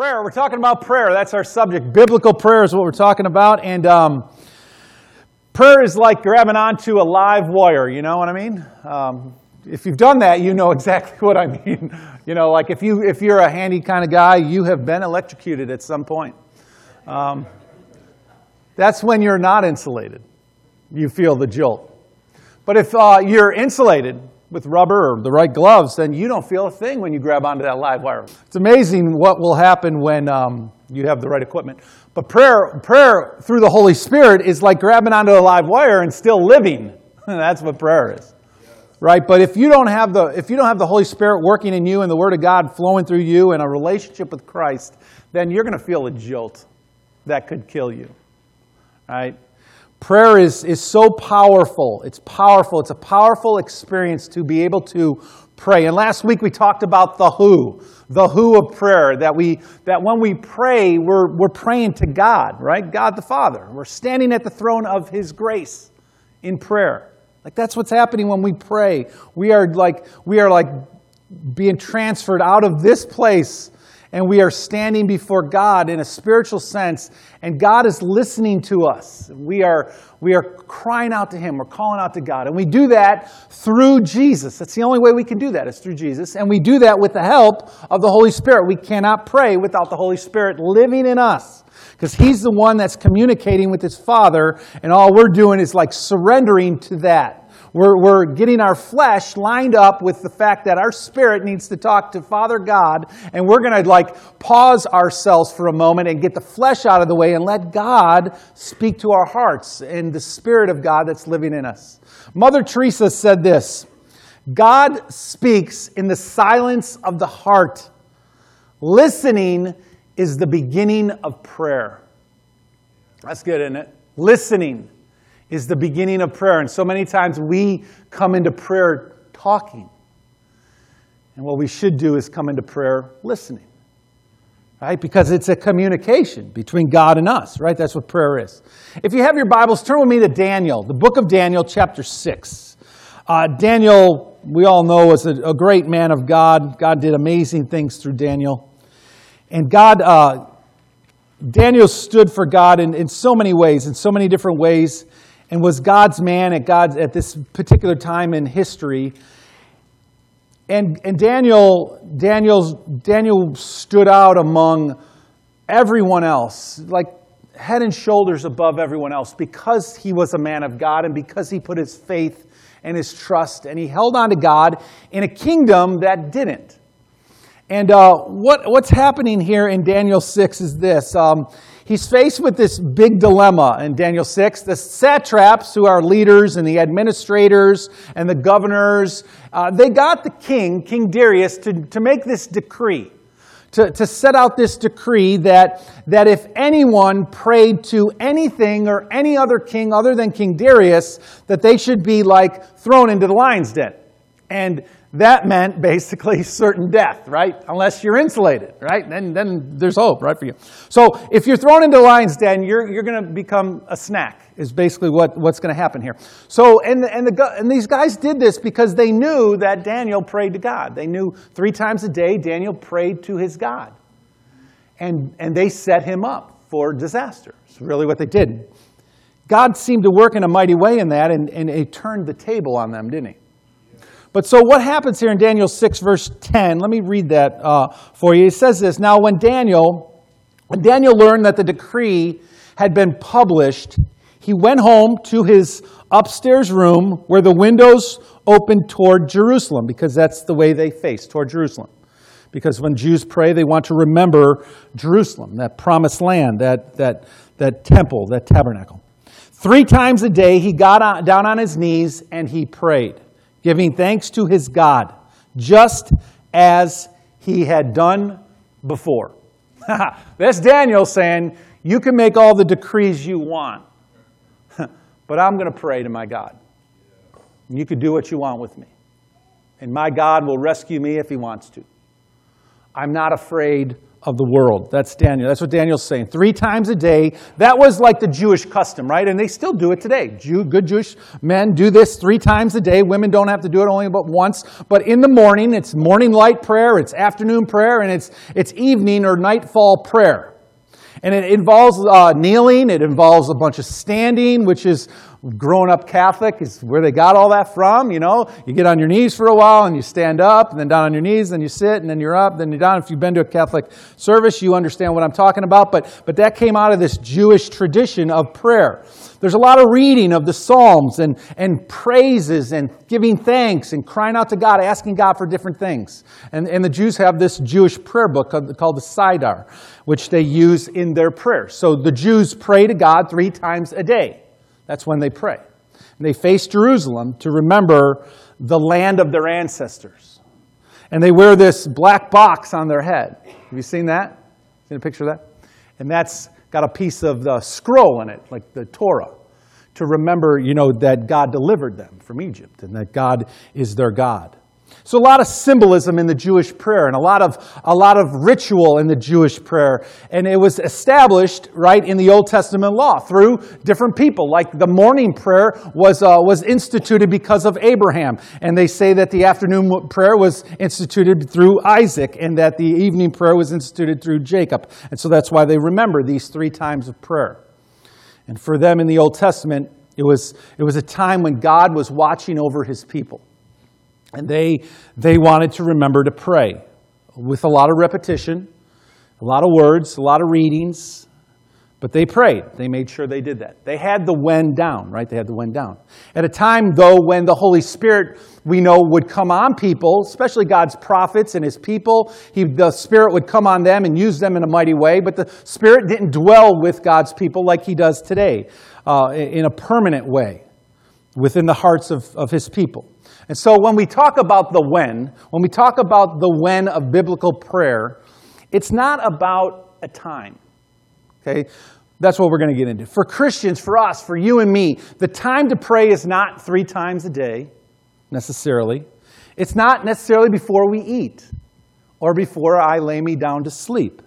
Prayer. We're talking about prayer. That's our subject. Biblical prayer is what we're talking about. And prayer is like grabbing onto a live wire. You know what I mean? If you've done that, you know exactly what I mean. You know, like if you're a handy kind of guy, you have been electrocuted at some point. That's when you're not insulated. You feel the jolt. But if you're insulated with rubber or the right gloves, then you don't feel a thing when you grab onto that live wire. It's amazing what will happen when you have the right equipment. But prayer through the Holy Spirit is like grabbing onto a live wire and still living. That's what prayer is, right? But if you don't have the Holy Spirit working in you and the Word of God flowing through you and a relationship with Christ, then you're going to feel a jolt that could kill you, right? Prayer is so powerful. It's powerful. It's a powerful experience to be able to pray. And last week we talked about the who of prayer, that when we pray, we're praying to God, right? God the Father. We're standing at the throne of His grace in prayer. Like that's what's happening when we pray. We are like being transferred out of this place. And we are standing before God in a spiritual sense, and God is listening to us. We are crying out to Him. We're calling out to God. And we do that through Jesus. That's the only way we can do that is through Jesus. And we do that with the help of the Holy Spirit. We cannot pray without the Holy Spirit living in us, because He's the one that's communicating with His Father, and all we're doing is like surrendering to that. We're getting our flesh lined up with the fact that our spirit needs to talk to Father God, and we're going to like pause ourselves for a moment and get the flesh out of the way and let God speak to our hearts and the Spirit of God that's living in us. Mother Teresa said this, "God speaks in the silence of the heart. Listening is the beginning of prayer." That's good, isn't it? Listening is the beginning of prayer. And so many times we come into prayer talking. And what we should do is come into prayer listening. Right? Because it's a communication between God and us. Right? That's what prayer is. If you have your Bibles, turn with me to Daniel. The book of Daniel, chapter 6. Daniel, we all know, was a great man of God. God did amazing things through Daniel. And Daniel stood for God in so many ways, in so many different ways. And was God's man at this particular time in history. And Daniel stood out among everyone else, like head and shoulders above everyone else, because he was a man of God and because he put his faith and his trust and he held on to God in a kingdom that didn't. And what's happening here in Daniel 6 is this. He's faced with this big dilemma in Daniel 6. The satraps, who are leaders, and the administrators and the governors, they got the king, King Darius, to make this decree, to set out this decree that if anyone prayed to anything or any other king other than King Darius, that they should be like thrown into the lion's den. And that meant basically certain death, right? Unless you're insulated, right? Then there's hope, right, for you. So if you're thrown into the lion's den, you're going to become a snack, is basically what's going to happen here. So and these guys did this because they knew that Daniel prayed to God. They knew 3 times a day Daniel prayed to his God. And they set him up for disaster. It's really what they did. God seemed to work in a mighty way in that, and He turned the table on them, didn't He? But so what happens here in Daniel 6, verse 10? Let me read that for you. It says this, "Now when Daniel learned that the decree had been published, he went home to his upstairs room where the windows opened toward Jerusalem," because that's the way they face, toward Jerusalem. Because when Jews pray, they want to remember Jerusalem, that promised land, that temple, that tabernacle. 3 times a day he got down on his knees and he prayed, giving thanks to his God, just as he had done before." That's Daniel saying, you can make all the decrees you want, but I'm going to pray to my God. And you can do what you want with me. And my God will rescue me if He wants to. I'm not afraid of the world. That's Daniel. That's what Daniel's saying. 3 times a day. That was like the Jewish custom, right? And they still do it today. Good Jewish men do this 3 times a day. Women don't have to do it only but once. But in the morning, it's morning light prayer, it's afternoon prayer, and it's evening or nightfall prayer. And it involves kneeling. It involves a bunch of standing, which is grown-up Catholic is where they got all that from, you know. You get on your knees for a while, and you stand up, and then down on your knees, then you sit, and then you're up, then you're down. If you've been to a Catholic service, you understand what I'm talking about. But that came out of this Jewish tradition of prayer. There's a lot of reading of the Psalms and praises and giving thanks and crying out to God, asking God for different things. And the Jews have this Jewish prayer book called the Siddur, which they use in their prayers. So the Jews pray to God 3 times a day. That's when they pray. And they face Jerusalem to remember the land of their ancestors. And they wear this black box on their head. Have you seen that? Seen a picture of that? And that's got a piece of the scroll in it, like the Torah, to remember, you know, that God delivered them from Egypt and that God is their God. So a lot of symbolism in the Jewish prayer and a lot of ritual in the Jewish prayer. And it was established, right, in the Old Testament law through different people. Like the morning prayer was instituted because of Abraham. And they say that the afternoon prayer was instituted through Isaac and that the evening prayer was instituted through Jacob. And so that's why they remember these 3 times of prayer. And for them in the Old Testament, it was a time when God was watching over his people. And they wanted to remember to pray with a lot of repetition, a lot of words, a lot of readings. But they prayed. They made sure they did that. They had the when down, right? They had the when down. At a time, though, when the Holy Spirit, we know, would come on people, especially God's prophets and his people. The Spirit would come on them and use them in a mighty way. But the Spirit didn't dwell with God's people like he does today in a permanent way within the hearts of his people. And so when we talk about the when we talk about the when of biblical prayer, it's not about a time, okay? That's what we're going to get into. For Christians, for us, for you and me, the time to pray is not 3 times a day, necessarily. It's not necessarily before we eat or before I lay me down to sleep.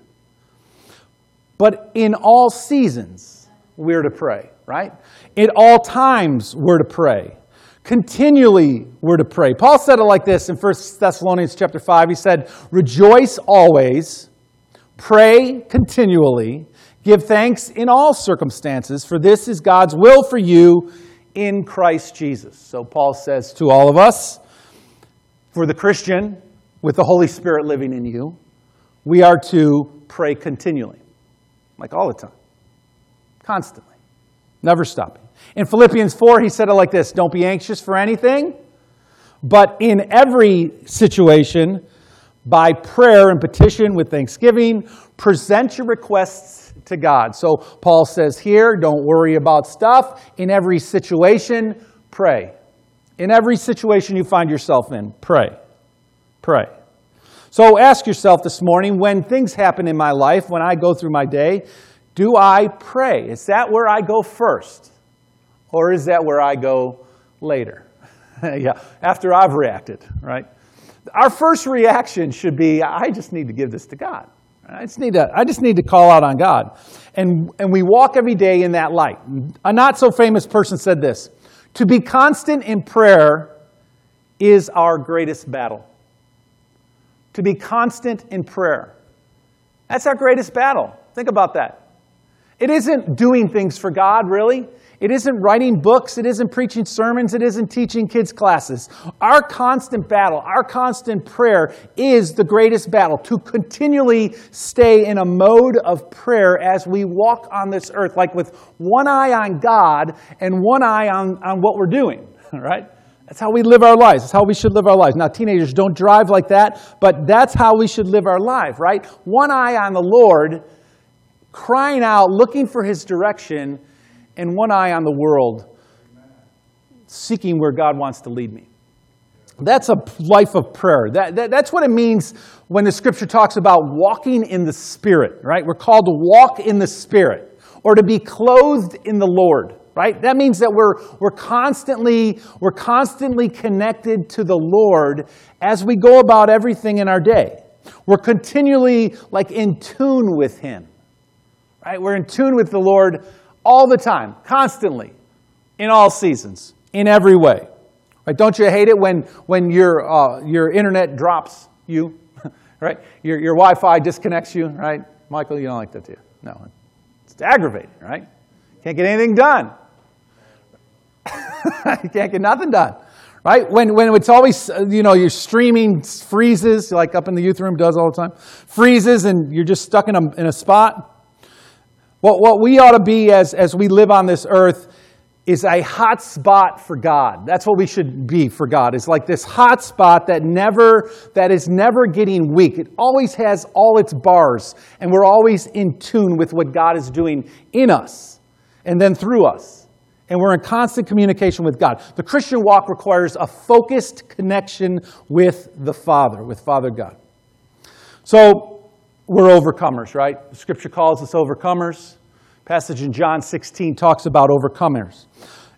But in all seasons, we're to pray, right? At all times, we're to pray. Continually we're to pray. Paul said it like this in 1 Thessalonians chapter 5. He said, "Rejoice always, pray continually, give thanks in all circumstances, for this is God's will for you in Christ Jesus." So Paul says to all of us, for the Christian, with the Holy Spirit living in you, we are to pray continually, like all the time, constantly, never stopping. In Philippians 4, he said it like this, "Don't be anxious for anything, but in every situation, by prayer and petition with thanksgiving, present your requests to God." So Paul says here, don't worry about stuff. In every situation, pray. In every situation you find yourself in, pray. Pray. So ask yourself this morning, when things happen in my life, when I go through my day, do I pray? Is that where I go first? Or is that where I go later? Yeah, after I've reacted, right? Our first reaction should be, I just need to give this to God. I just need to call out on God. And we walk every day in that light. A not-so-famous person said this, "To be constant in prayer is our greatest battle." To be constant in prayer. That's our greatest battle. Think about that. It isn't doing things for God, really. It isn't writing books. It isn't preaching sermons. It isn't teaching kids' classes. Our constant battle, our constant prayer is the greatest battle, to continually stay in a mode of prayer as we walk on this earth, like with one eye on God and one eye on what we're doing, right? That's how we live our lives. That's how we should live our lives. Now, teenagers, don't drive like that, but that's how we should live our life, right? One eye on the Lord, crying out, looking for his direction, and one eye on the world, seeking where God wants to lead me. That's a life of prayer. That's what it means when the Scripture talks about walking in the Spirit, right? We're called to walk in the Spirit, or to be clothed in the Lord, right? That means that we're constantly connected to the Lord as we go about everything in our day. We're continually like in tune with him, right? We're in tune with the Lord all the time, constantly, in all seasons, in every way. Right? Don't you hate it when your internet drops you, right? Your Wi-Fi disconnects you, right? Michael, you don't like that, do you? No, it's aggravating, right? Can't get anything done. You can't get nothing done, right? When it's always, you know, your streaming freezes, like up in the youth room does all the time, freezes, and you're just stuck in a spot. What we ought to be as we live on this earth is a hot spot for God. That's what we should be for God. It's like this hot spot that is never getting weak. It always has all its bars, and we're always in tune with what God is doing in us and then through us. And we're in constant communication with God. The Christian walk requires a focused connection with the Father, with Father God. So we're overcomers, right? The Scripture calls us overcomers. The passage in John 16 talks about overcomers.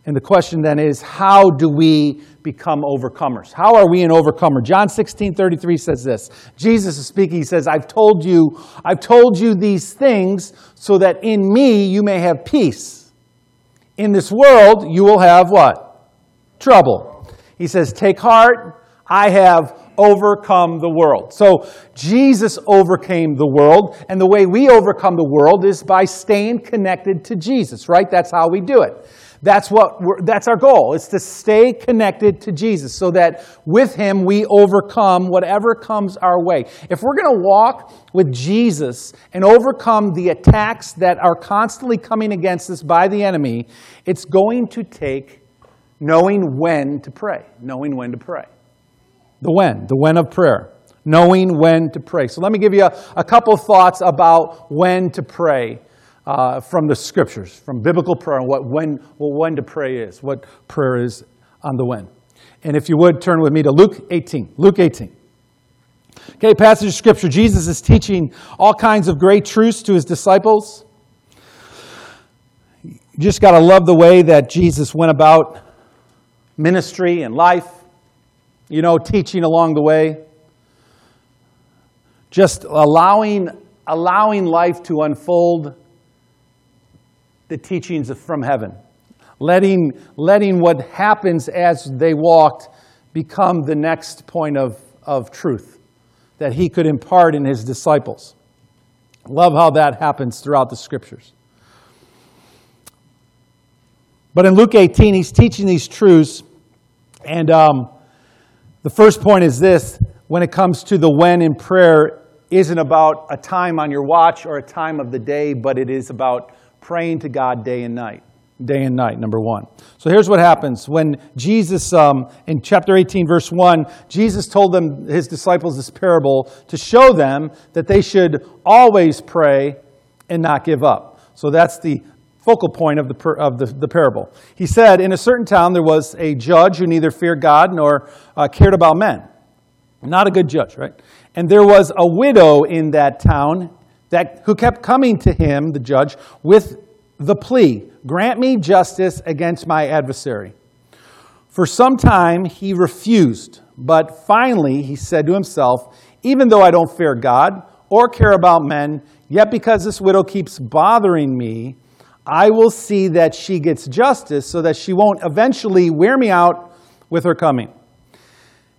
And the question then is, how do we become overcomers? How are we an overcomer? John 16:33 says this. Jesus is speaking. He says, I've told you these things so that in me you may have peace. In this world, you will have what? Trouble. He says, take heart, I have overcome the world. So Jesus overcame the world, and the way we overcome the world is by staying connected to Jesus, right? That's how we do it. That's our goal, is to stay connected to Jesus so that with him we overcome whatever comes our way. If we're going to walk with Jesus and overcome the attacks that are constantly coming against us by the enemy, it's going to take knowing when to pray. The when of prayer. Knowing when to pray. So let me give you a couple thoughts about when to pray. From the Scriptures, from biblical prayer, and when to pray is, what prayer is on the when. And if you would, turn with me to Luke 18. Luke 18. Okay, passage of Scripture. Jesus is teaching all kinds of great truths to his disciples. You just got to love the way that Jesus went about ministry and life, you know, teaching along the way. Just allowing life to unfold the teachings from heaven, letting what happens as they walked become the next point of truth that he could impart in his disciples. Love how that happens throughout the Scriptures. But in Luke 18, he's teaching these truths, and the first point is this, when it comes to the when in prayer, isn't about a time on your watch or a time of the day, but it is about praying to God day and night, number one. So here's what happens. When Jesus, in chapter 18, verse 1, Jesus told them, his disciples, this parable to show them that they should always pray and not give up. So that's the focal point of the parable. He said, in a certain town there was a judge who neither feared God nor cared about men. Not a good judge, right? And there was a widow in that town who kept coming to him, the judge, with the plea, grant me justice against my adversary. For some time he refused, but finally he said to himself, even though I don't fear God or care about men, yet because this widow keeps bothering me, I will see that she gets justice so that she won't eventually wear me out with her coming.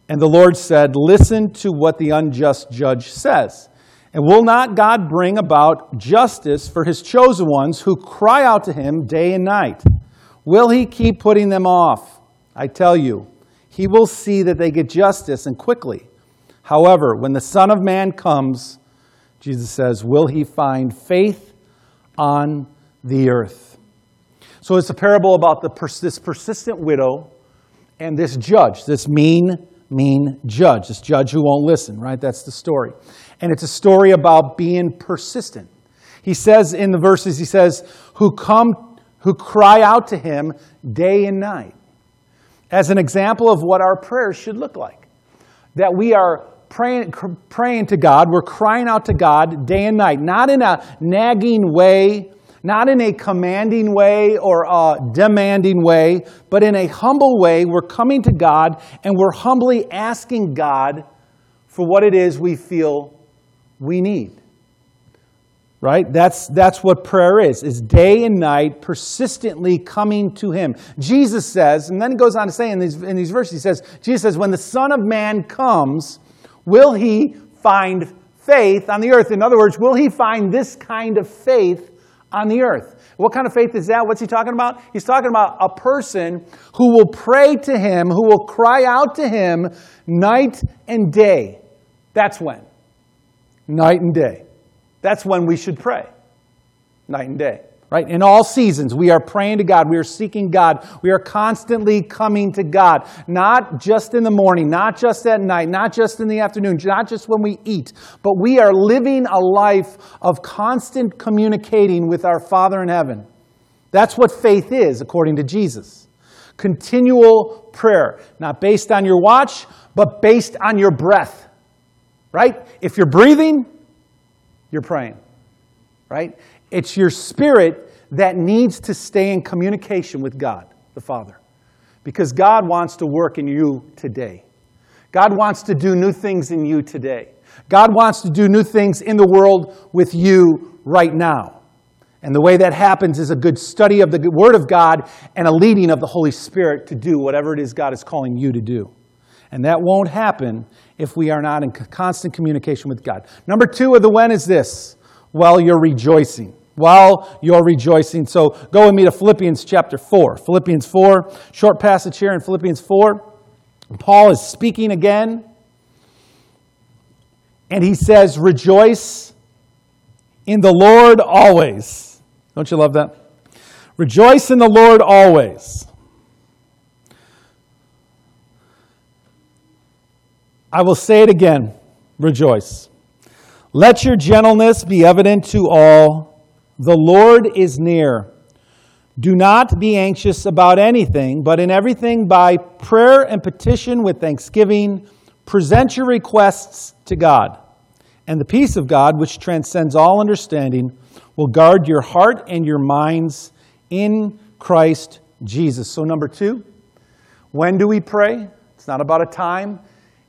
And the Lord said, listen to what the unjust judge says. And will not God bring about justice for his chosen ones who cry out to him day and night? Will he keep putting them off? I tell you, he will see that they get justice and quickly. However, when the Son of Man comes, Jesus says, will he find faith on the earth? So it's a parable about this persistent widow and this judge, this mean judge, this judge who won't listen, right? That's the story. And it's a story about being persistent. He says in the verses, who cry out to him day and night. As an example of what our prayers should look like. That we are praying to God, we're crying out to God day and night. Not in a nagging way, not in a commanding way or a demanding way, but in a humble way, we're coming to God and we're humbly asking God for what it is we feel we need. Right? That's what prayer is. It's day and night persistently coming to him. Jesus says, and then he goes on to say in these verses, he says, Jesus says, when the Son of Man comes, will he find faith on the earth? In other words, will he find this kind of faith on the earth? What kind of faith is that? What's he talking about? He's talking about a person who will pray to him, who will cry out to him night and day. That's when. Night and day. That's when we should pray. Night and day. Right? In all seasons, we are praying to God. We are seeking God. We are constantly coming to God. Not just in the morning, not just at night, not just in the afternoon, not just when we eat, but we are living a life of constant communicating with our Father in heaven. That's what faith is, according to Jesus. Continual prayer. Not based on your watch, but based on your breath. Right? If you're breathing, you're praying. Right? It's your spirit that needs to stay in communication with God, the Father. Because God wants to work in you today. God wants to do new things in you today. God wants to do new things in the world with you right now. And the way that happens is a good study of the Word of God and a leading of the Holy Spirit to do whatever it is God is calling you to do. And that won't happen if we are not in constant communication with God. Number two of the when is this. While you're rejoicing. While you're rejoicing. So go with me to Philippians chapter 4. Philippians 4, short passage here in Philippians 4. Paul is speaking again. And he says, rejoice in the Lord always. Don't you love that? Rejoice in the Lord always. I will say it again. Rejoice. Let your gentleness be evident to all. The Lord is near. Do not be anxious about anything, but in everything by prayer and petition with thanksgiving, present your requests to God. And the peace of God, which transcends all understanding, will guard your heart and your minds in Christ Jesus. So number two, when do we pray? It's not about a time.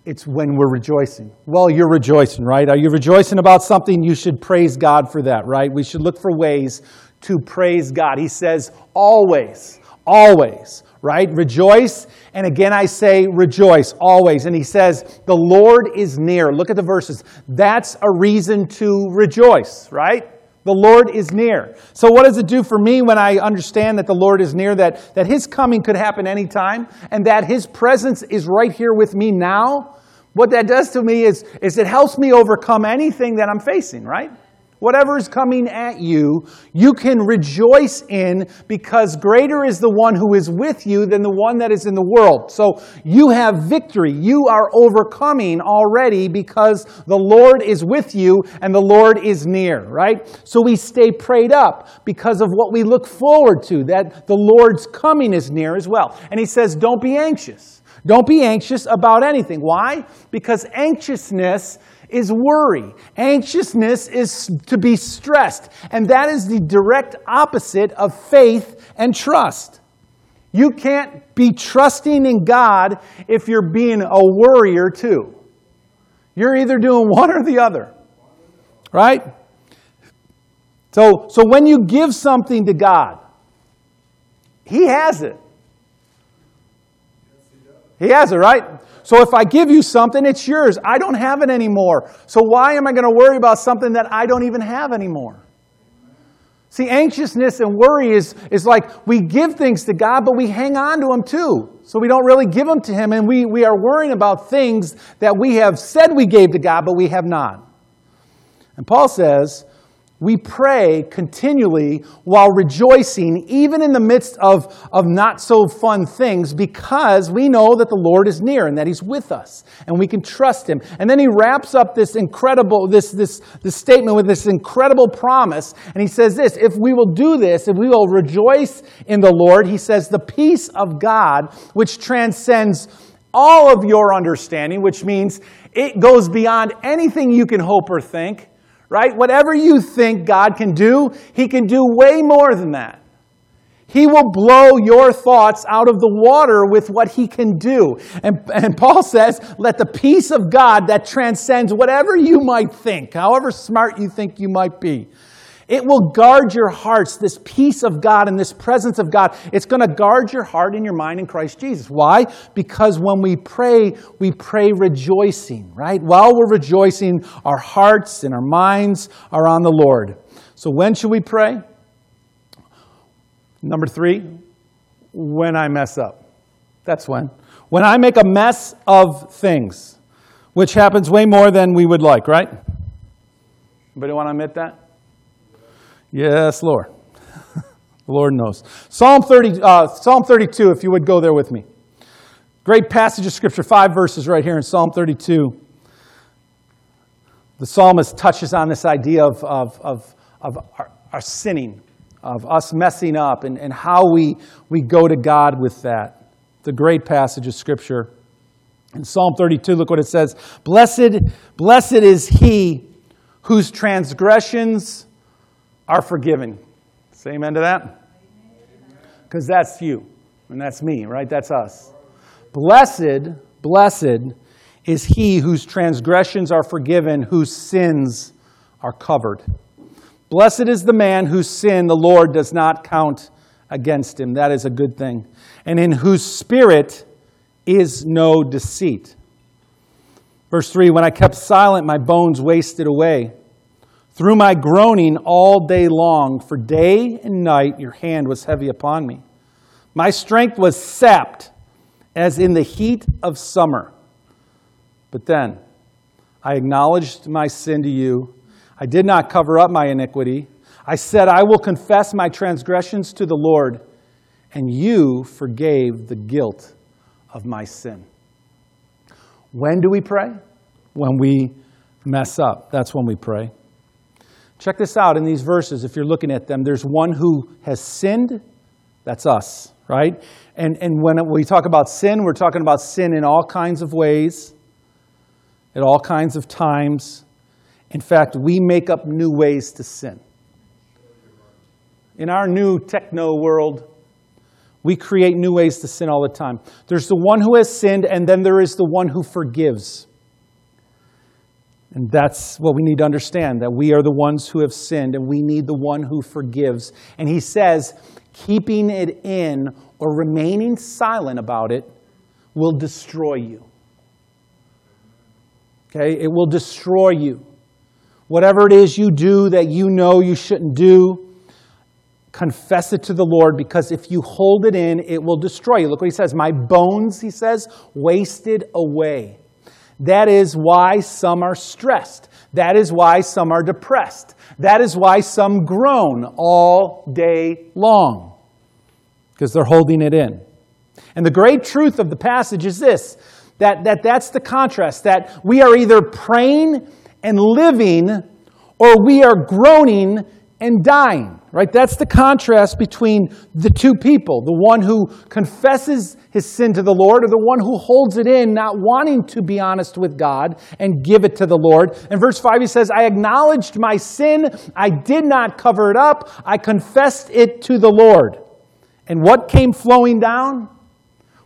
It's when we're rejoicing. Well, you're rejoicing, right? Are you rejoicing about something? You should praise God for that, right? We should look for ways to praise God. He says, always, always, right? Rejoice. And again, I say rejoice, always. And he says, the Lord is near. Look at the verses. That's a reason to rejoice, right? The Lord is near. So what does it do for me when I understand that the Lord is near, that his coming could happen anytime, and that his presence is right here with me now? What that does to me is it helps me overcome anything that I'm facing, right? Whatever is coming at you, you can rejoice in, because greater is the one who is with you than the one that is in the world. So you have victory. You are overcoming already because the Lord is with you and the Lord is near, right? So we stay prayed up because of what we look forward to, that the Lord's coming is near as well. And he says, don't be anxious. Don't be anxious about anything. Why? Because anxiousness is worry. Anxiousness is to be stressed. And that is the direct opposite of faith and trust. You can't be trusting in God if you're being a worrier too. You're either doing one or the other. Right? So when you give something to God, he has it. He has it, right? So if I give you something, it's yours. I don't have it anymore. So why am I going to worry about something that I don't even have anymore? See, anxiousness and worry is like we give things to God, but we hang on to them too. So we don't really give them to him, and we are worrying about things that we have said we gave to God, but we have not. And Paul says, we pray continually while rejoicing, even in the midst of not so fun things, because we know that the Lord is near and that he's with us and we can trust him. And then he wraps up this incredible, this statement with this incredible promise. And he says this, if we will do this, if we will rejoice in the Lord, he says, the peace of God, which transcends all of your understanding, which means it goes beyond anything you can hope or think. Right? Whatever you think God can do, he can do way more than that. He will blow your thoughts out of the water with what he can do. And Paul says, let the peace of God that transcends whatever you might think, however smart you think you might be, it will guard your hearts, this peace of God and this presence of God. It's going to guard your heart and your mind in Christ Jesus. Why? Because when we pray rejoicing, right? While we're rejoicing, our hearts and our minds are on the Lord. So when should we pray? Number 3, when I mess up. That's when. When I make a mess of things, which happens way more than we would like, right? Anybody want to admit that? Yes, Lord. The Lord knows. Psalm 32, if you would go there with me. Great passage of Scripture, 5 verses right here in Psalm 32. The psalmist touches on this idea of our sinning, of us messing up, and how we go to God with that. The great passage of Scripture. In Psalm 32, look what it says. Blessed is he whose transgressions are forgiven. Say amen to that? Because that's you, and that's me, right? That's us. Blessed is he whose transgressions are forgiven, whose sins are covered. Blessed is the man whose sin the Lord does not count against him. That is a good thing. And in whose spirit is no deceit. Verse 3, when I kept silent, my bones wasted away through my groaning all day long, for day and night your hand was heavy upon me. My strength was sapped as in the heat of summer. But then I acknowledged my sin to you. I did not cover up my iniquity. I said, I will confess my transgressions to the Lord, and you forgave the guilt of my sin. When do we pray? When we mess up. That's when we pray. Check this out in these verses, if you're looking at them. There's one who has sinned. That's us, right? And when we talk about sin, we're talking about sin in all kinds of ways, at all kinds of times. In fact, we make up new ways to sin. In our new techno world, we create new ways to sin all the time. There's the one who has sinned, and then there is the one who forgives. And that's what we need to understand, that we are the ones who have sinned, and we need the one who forgives. And he says, keeping it in or remaining silent about it will destroy you. Okay? It will destroy you. Whatever it is you do that you know you shouldn't do, confess it to the Lord, because if you hold it in, it will destroy you. Look what he says. My bones, he says, wasted away. That is why some are stressed. That is why some are depressed. That is why some groan all day long, because they're holding it in. And the great truth of the passage is this, that's the contrast, that we are either praying and living, or we are groaning and dying, right? That's the contrast between the two people, the one who confesses his sin to the Lord, or the one who holds it in, not wanting to be honest with God and give it to the Lord. In verse 5, he says, I acknowledged my sin. I did not cover it up. I confessed it to the Lord. And what came flowing down?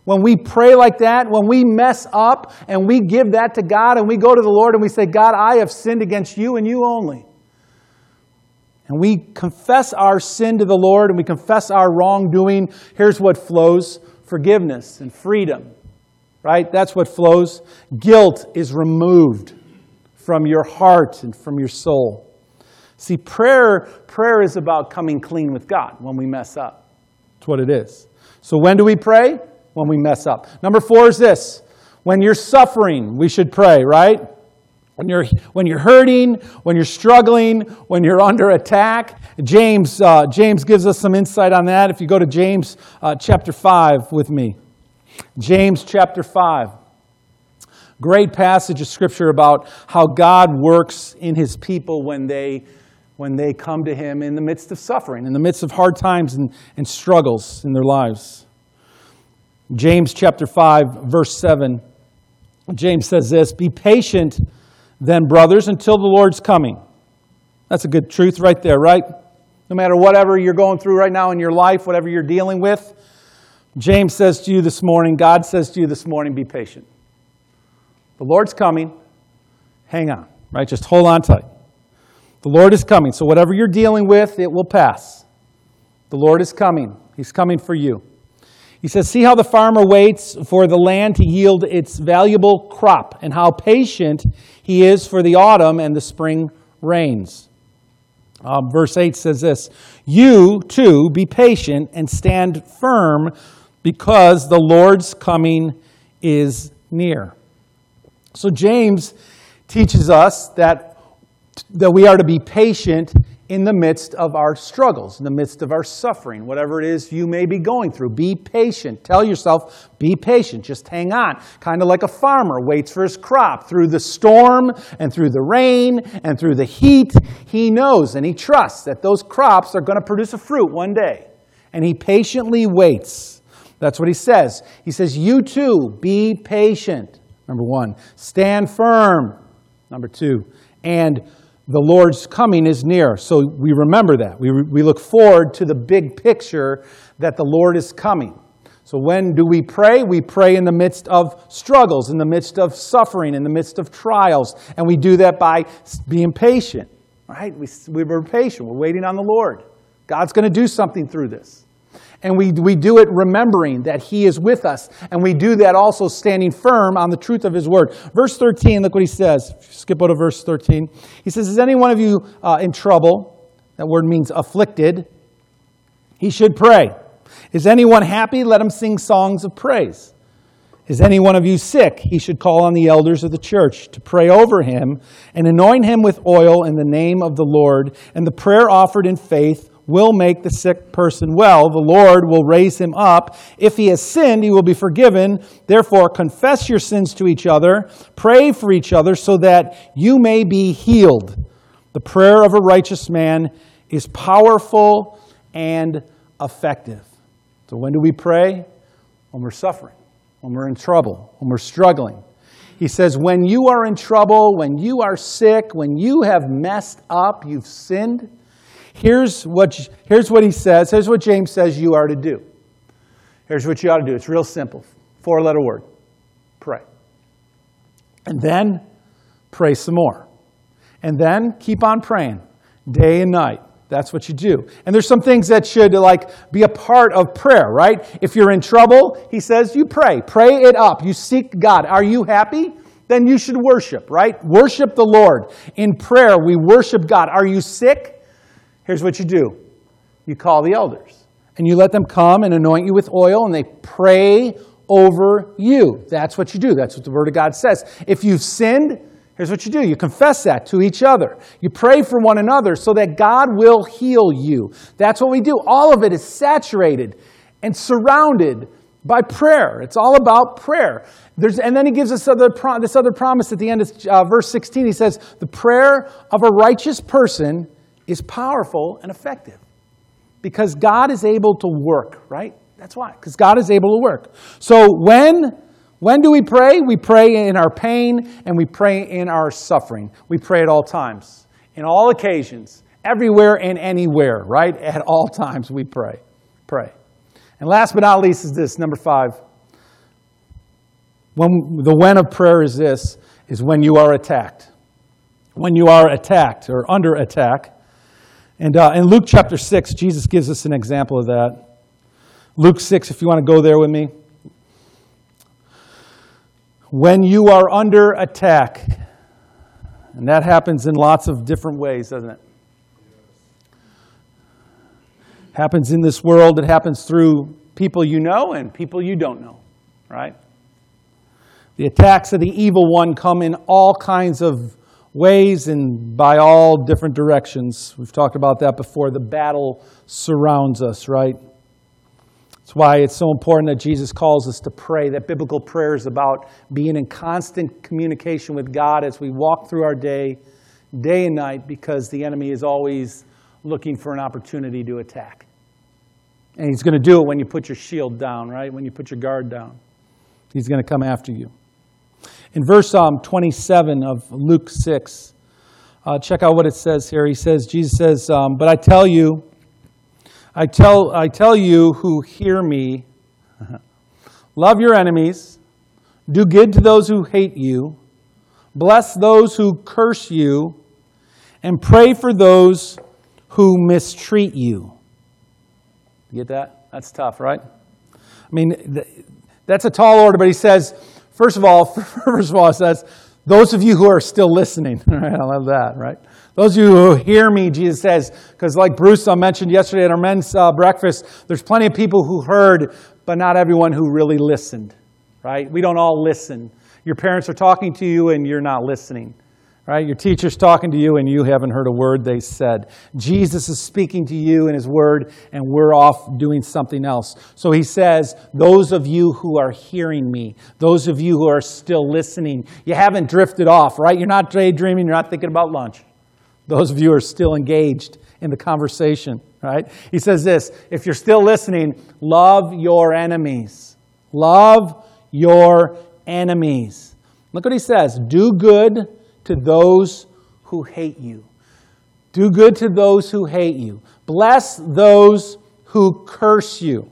When we pray like that, when we mess up and we give that to God and we go to the Lord and we say, God, I have sinned against you and you only. And we confess our sin to the Lord and we confess our wrongdoing. Here's what flows: forgiveness and freedom, right? That's what flows. Guilt is removed from your heart and from your soul. See, prayer is about coming clean with God when we mess up. That's what it is. So when do we pray? When we mess up. Number 4 is this. When you're suffering, we should pray, right? When you're hurting, when you're struggling, when you're under attack. James gives us some insight on that. If you go to James chapter 5 with me. James chapter 5. Great passage of Scripture about how God works in his people when they come to him in the midst of suffering, in the midst of hard times and struggles in their lives. James chapter 5, verse 7. James says this, be patient then, brothers, until the Lord's coming. That's a good truth right there, right? no matter whatever you're going through right now in your life, whatever you're dealing with, James says to you this morning, God says to you this morning, be patient. The Lord's coming. Hang on, right? Just hold on tight. The Lord is coming. So whatever you're dealing with, it will pass. The Lord is coming. He's coming for you. He says, see how the farmer waits for the land to yield its valuable crop, and how patient he is for the autumn and the spring rains. Verse 8 says this, you, too, be patient and stand firm, because the Lord's coming is near. So James teaches us that we are to be patient in the midst of our struggles, in the midst of our suffering, whatever it is you may be going through. Be patient. Tell yourself, be patient. Just hang on. Kind of like a farmer waits for his crop. Through the storm and through the rain and through the heat, he knows and he trusts that those crops are going to produce a fruit one day. And he patiently waits. That's what he says. He says, you too, be patient. Number one, stand firm. Number two, and the Lord's coming is near. So we remember that. We look forward to the big picture that the Lord is coming. So when do we pray? We pray in the midst of struggles, in the midst of suffering, in the midst of trials. And we do that by being patient. Right? We're patient. We're waiting on the Lord. God's going to do something through this. And we do it remembering that He is with us. And we do that also standing firm on the truth of His Word. Verse 13, look what he says. Skip over to verse 13. He says, is any one of you in trouble? That word means afflicted. He should pray. Is anyone happy? Let him sing songs of praise. Is any one of you sick? He should call on the elders of the church to pray over him and anoint him with oil in the name of the Lord. And the prayer offered in faith will make the sick person well. The Lord will raise him up. If he has sinned, he will be forgiven. Therefore, confess your sins to each other. Pray for each other so that you may be healed. The prayer of a righteous man is powerful and effective. So when do we pray? When we're suffering, when we're in trouble, when we're struggling. He says, when you are in trouble, when you are sick, when you have messed up, you've sinned, here's what he says. Here's what James says you are to do. Here's what you ought to do. It's real simple. 4-letter word. Pray. And then pray some more. And then keep on praying day and night. That's what you do. And there's some things that should be a part of prayer, right? If you're in trouble, he says you pray. Pray it up. You seek God. Are you happy? Then you should worship, right? Worship the Lord. In prayer, we worship God. Are you sick? Here's what you do. You call the elders, and you let them come and anoint you with oil, and they pray over you. That's what you do. That's what the Word of God says. If you've sinned, here's what you do. You confess that to each other. You pray for one another so that God will heal you. That's what we do. All of it is saturated and surrounded by prayer. It's all about prayer. And then he gives us this other promise at the end of verse 16. He says, the prayer of a righteous person is powerful and effective because God is able to work, right? That's why, because God is able to work. So when do we pray? We pray in our pain and we pray in our suffering. We pray at all times, in all occasions, everywhere and anywhere, right? At all times we pray. Pray. And last but not least is this, number 5. The when of prayer is this, is when you are attacked. When you are attacked or under attack. And in Luke chapter 6, Jesus gives us an example of that. Luke 6, if you want to go there with me. When you are under attack, and that happens in lots of different ways, doesn't it? It happens in this world. It happens through people you know and people you don't know, right? The attacks of the evil one come in all kinds of ways and by all different directions. We've talked about that before. The battle surrounds us, right? That's why it's so important that Jesus calls us to pray, that biblical prayer is about being in constant communication with God as we walk through our day, day and night, because the enemy is always looking for an opportunity to attack. And he's going to do it when you put your shield down, right? When you put your guard down. He's going to come after you. In verse 27 of Luke 6, check out what it says here. He says, Jesus says, but I tell you, I tell you who hear me, love your enemies, do good to those who hate you, bless those who curse you, and pray for those who mistreat you. You get that? That's tough, right? I mean, that's a tall order, but he says, first of all, it says, those of you who are still listening. Right? I love that, right? Those of you who hear me, Jesus says, because like Bruce mentioned yesterday at our men's breakfast, there's plenty of people who heard, but not everyone who really listened, right? We don't all listen. Your parents are talking to you and you're not listening, right? Your teacher's talking to you and you haven't heard a word they said. Jesus is speaking to you in his word and we're off doing something else. So he says, those of you who are hearing me, those of you who are still listening, you haven't drifted off, right? You're not daydreaming, you're not thinking about lunch. Those of you are still engaged in the conversation, right? He says this, if you're still listening, love your enemies. Love your enemies. Look what he says. Do good to those who hate you. Do good to those who hate you. Bless those who curse you.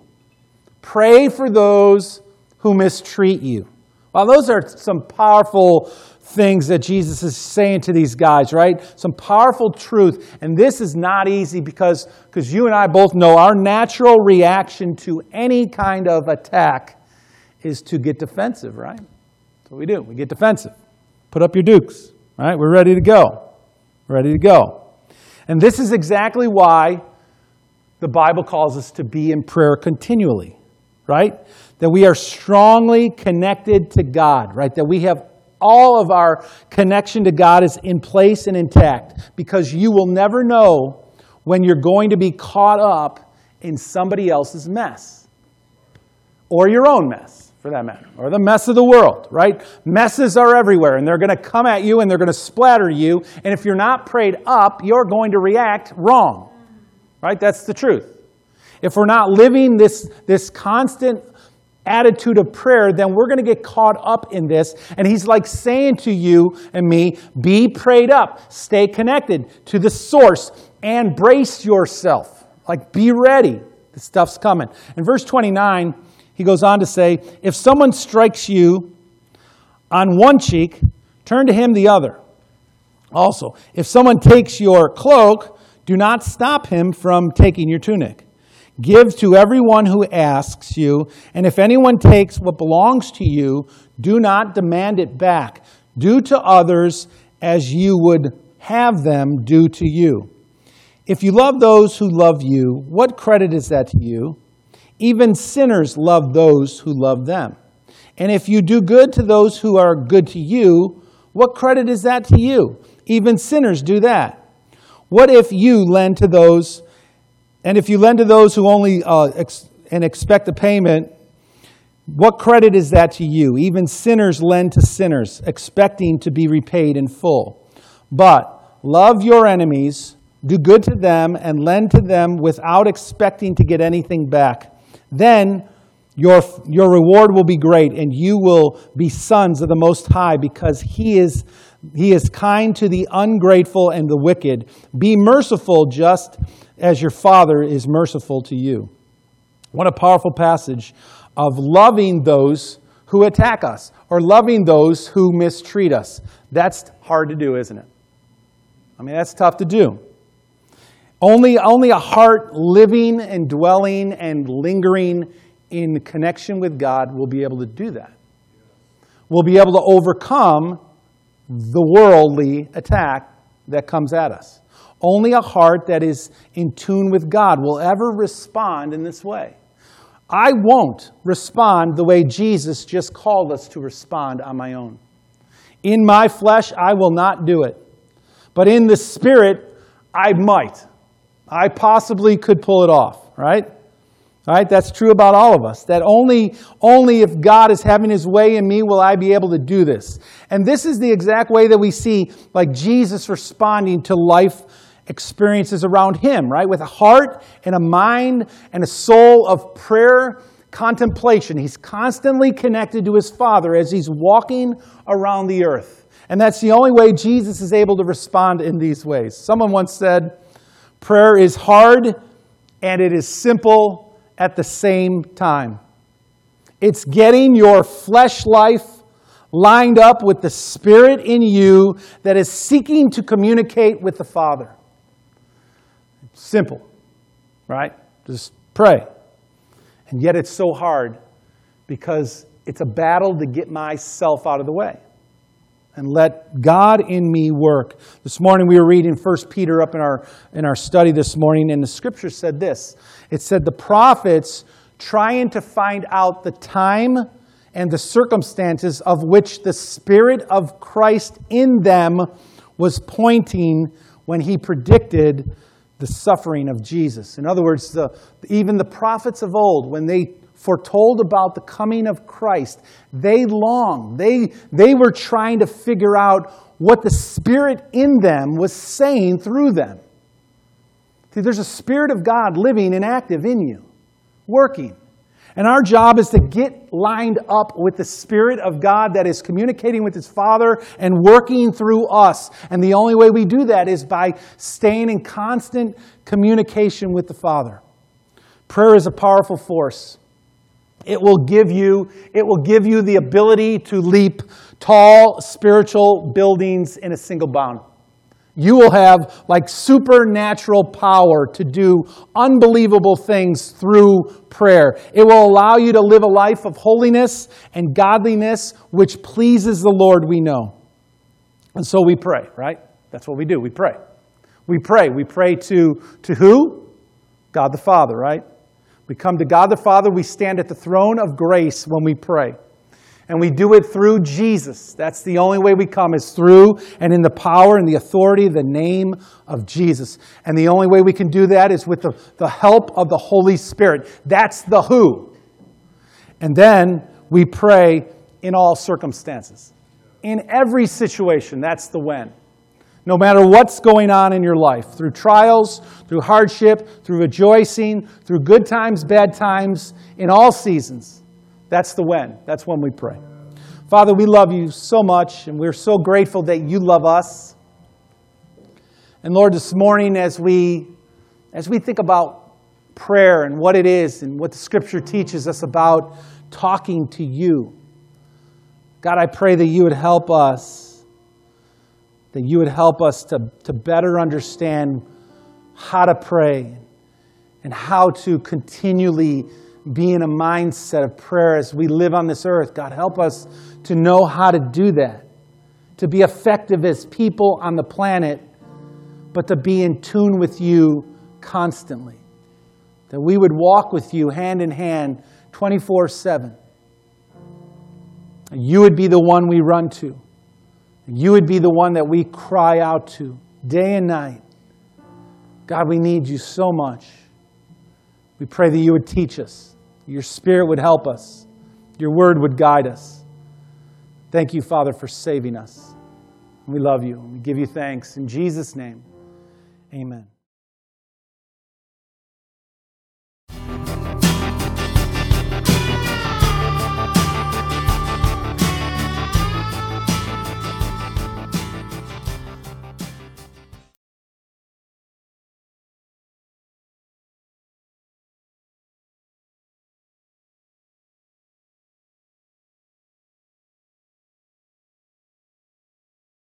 Pray for those who mistreat you. Wow, those are some powerful things that Jesus is saying to these guys, right? Some powerful truth. And this is not easy because you and I both know our natural reaction to any kind of attack is to get defensive, right? That's what we do. We get defensive. Put up your dukes, all right? We're ready to go. Ready to go. And this is exactly why the Bible calls us to be in prayer continually, right? That we are strongly connected to God, right? That we have all of our connection to God is in place and intact, because you will never know when you're going to be caught up in somebody else's mess or your own mess, for that matter, or the mess of the world, right? Messes are everywhere, and they're going to come at you, and they're going to splatter you, and if you're not prayed up, you're going to react wrong, right? That's the truth. If we're not living this constant attitude of prayer, then we're going to get caught up in this. And he's like saying to you and me, be prayed up, stay connected to the source, and brace yourself. Like, be ready. This stuff's coming. In verse 29, he goes on to say, if someone strikes you on one cheek, turn to him the other. Also, if someone takes your cloak, do not stop him from taking your tunic. Give to everyone who asks you, and if anyone takes what belongs to you, do not demand it back. Do to others as you would have them do to you. If you love those who love you, what credit is that to you? Even sinners love those who love them. And if you do good to those who are good to you, what credit is that to you? Even sinners do that. And if you lend to those who only expect a payment, what credit is that to you? Even sinners lend to sinners, expecting to be repaid in full. But love your enemies, do good to them, and lend to them without expecting to get anything back. Then your reward will be great, and you will be sons of the Most High, because He is kind to the ungrateful and the wicked. Be merciful, just as your Father is merciful to you. What a powerful passage of loving those who attack us or loving those who mistreat us. That's hard to do, isn't it? I mean, that's tough to do. Only a heart living and dwelling and lingering in connection with God will be able to do that. We'll be able to overcome the worldly attack that comes at us. Only a heart that is in tune with God will ever respond in this way. I won't respond the way Jesus just called us to respond on my own. In my flesh, I will not do it. But in the Spirit, I might. I possibly could pull it off, right? All right, that's true about all of us, that only if God is having his way in me will I be able to do this. And this is the exact way that we see, like, Jesus responding to life experiences around him, right? With a heart and a mind and a soul of prayer contemplation. He's constantly connected to his Father as he's walking around the earth. And that's the only way Jesus is able to respond in these ways. Someone once said, prayer is hard and it is simple at the same time. It's getting your flesh life lined up with the Spirit in you that is seeking to communicate with the Father. Simple, right? Just pray. And yet it's so hard because it's a battle to get myself out of the way and let God in me work. This morning we were reading 1 Peter up in our study this morning, and the Scripture said this. It said the prophets trying to find out the time and the circumstances of which the Spirit of Christ in them was pointing when he predicted the suffering of Jesus. In other words, even the prophets of old, when they foretold about the coming of Christ, they longed. They were trying to figure out what the Spirit in them was saying through them. See, there's a Spirit of God living and active in you, working. And our job is to get lined up with the Spirit of God that is communicating with His Father and working through us. And the only way we do that is by staying in constant communication with the Father. Prayer is a powerful force. It will give you the ability to leap tall spiritual buildings in a single bound. You will have like supernatural power to do unbelievable things through prayer. It will allow you to live a life of holiness and godliness, which pleases the Lord, we know. And so we pray, right? That's what we do. We pray. We pray to who? God the Father, right? We come to God the Father. We stand at the throne of grace when we pray. And we do it through Jesus. That's the only way we come, is through and in the power and the authority, the name of Jesus. And the only way we can do that is with the help of the Holy Spirit. That's the who. And then we pray in all circumstances. In every situation, that's the when. No matter what's going on in your life, through trials, through hardship, through rejoicing, through good times, bad times, in all seasons, that's the when. That's when we pray. Father, we love you so much, and we're so grateful that you love us. And Lord, this morning as we think about prayer and what it is and what the Scripture teaches us about talking to you, God, I pray that you would help us. That you would help us to better understand how to pray and how to continually be in a mindset of prayer as we live on this earth. God, help us to know how to do that, to be effective as people on the planet, but to be in tune with you constantly. That we would walk with you hand in hand 24/7. You would be the one we run to. You would be the one that we cry out to day and night. God, we need you so much. We pray that you would teach us. Your Spirit would help us. Your word would guide us. Thank you, Father, for saving us. We love you. We give you thanks. In Jesus' name, amen.